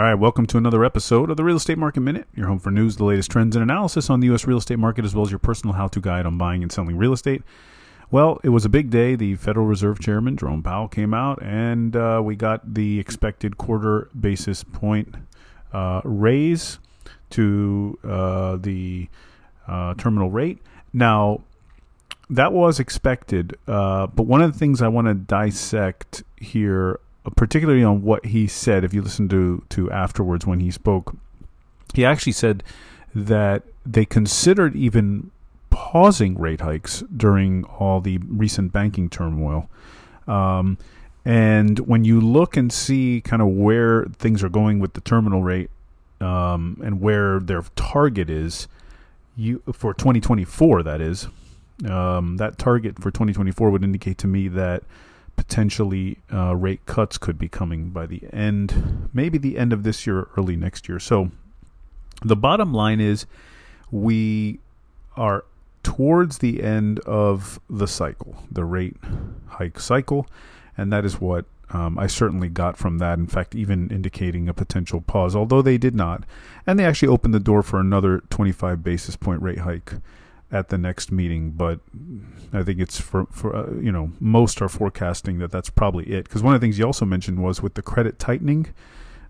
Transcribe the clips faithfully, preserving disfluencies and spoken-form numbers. All right, welcome to another episode of the Real Estate Market Minute, your home for news, the latest trends and analysis on the U S real estate market, as well as your personal how-to guide on buying and selling real estate. Well, it was a big day. The Federal Reserve Chairman, Jerome Powell, came out, and uh, we got the expected quarter basis point uh, raise to uh, the uh, terminal rate. Now, that was expected, uh, but one of the things I want to dissect here, particularly on what he said, if you listen to to afterwards when he spoke, he actually said that they considered even pausing rate hikes during all the recent banking turmoil. Um, and when you look and see kind of where things are going with the terminal rate um, and where their target is, you for twenty twenty-four, that is, um, that target for twenty twenty-four would indicate to me that potentially uh, rate cuts could be coming by the end, maybe the end of this year or early next year. So the bottom line is we are towards the end of the cycle, the rate hike cycle, and that is what um, I certainly got from that. In fact, even indicating a potential pause, although they did not. And they actually opened the door for another twenty-five basis point rate hike at the next meeting, but I think it's for, for uh, you know, most are forecasting that that's probably it. Because one of the things you also mentioned was with the credit tightening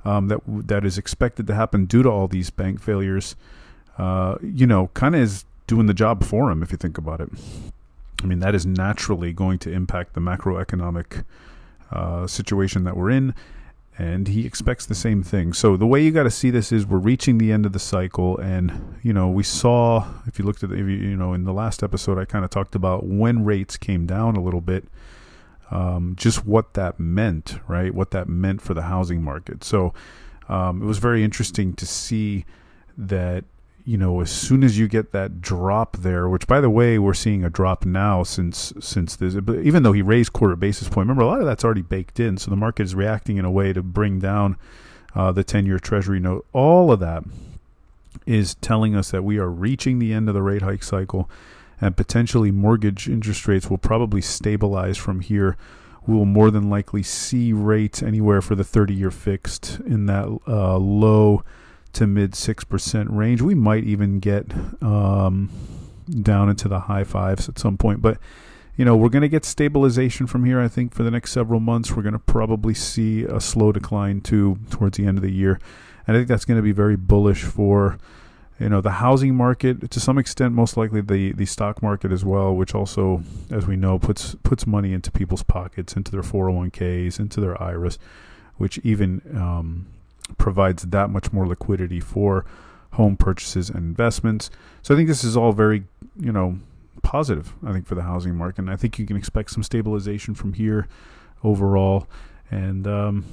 um, that that is expected to happen due to all these bank failures, uh, you know, kind of is doing the job for them if you think about it. I mean, that is naturally going to impact the macroeconomic uh, situation that we're in, and he expects the same thing. So the way you got to see this is we're reaching the end of the cycle. And, you know, we saw, if you looked at, the, if you, you know, in the last episode, I kind of talked about when rates came down a little bit, um, just what that meant, right? What that meant for the housing market. So um, it was very interesting to see that, you know, as soon as you get that drop there, which, by the way, we're seeing a drop now since since this, even though he raised quarter basis point. Remember, a lot of that's already baked in, so the market is reacting in a way to bring down uh, the ten-year Treasury note. All of that is telling us that we are reaching the end of the rate hike cycle, and potentially mortgage interest rates will probably stabilize from here. We will more than likely see rates anywhere for the thirty-year fixed in that uh, low to mid six percent range. We might even get um, down into the high fives at some point. But, you know, we're going to get stabilization from here, I think, for the next several months. We're going to probably see a slow decline, too, towards the end of the year. And I think that's going to be very bullish for, you know, the housing market, to some extent, most likely the, the stock market as well, which also, as we know, puts puts money into people's pockets, into their four oh one Ks, into their I R As, which even um, provides that much more liquidity for home purchases and investments. So I think this is all very, you know, positive, I think, for the housing market. And I think you can expect some stabilization from here overall. And um,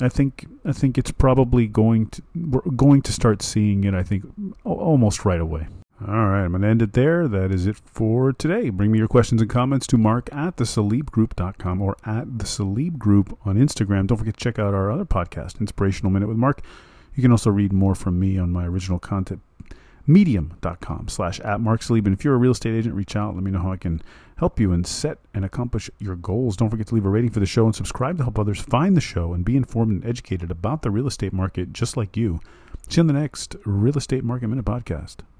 I think I think it's probably going to, we're going to start seeing it, I think, almost right away. All right, I'm going to end it there. That is it for today. Bring me your questions and comments to Mark at the salib group dot com or at the salib group on Instagram. Don't forget to check out our other podcast, Inspirational Minute with Mark. You can also read more from me on my original content, medium.com slash at Mark Salib. And if you're a real estate agent, reach out. Let me know how I can help you and set and accomplish your goals. Don't forget to leave a rating for the show and subscribe to help others find the show and be informed and educated about the real estate market just like you. See you on the next Real Estate Market Minute podcast.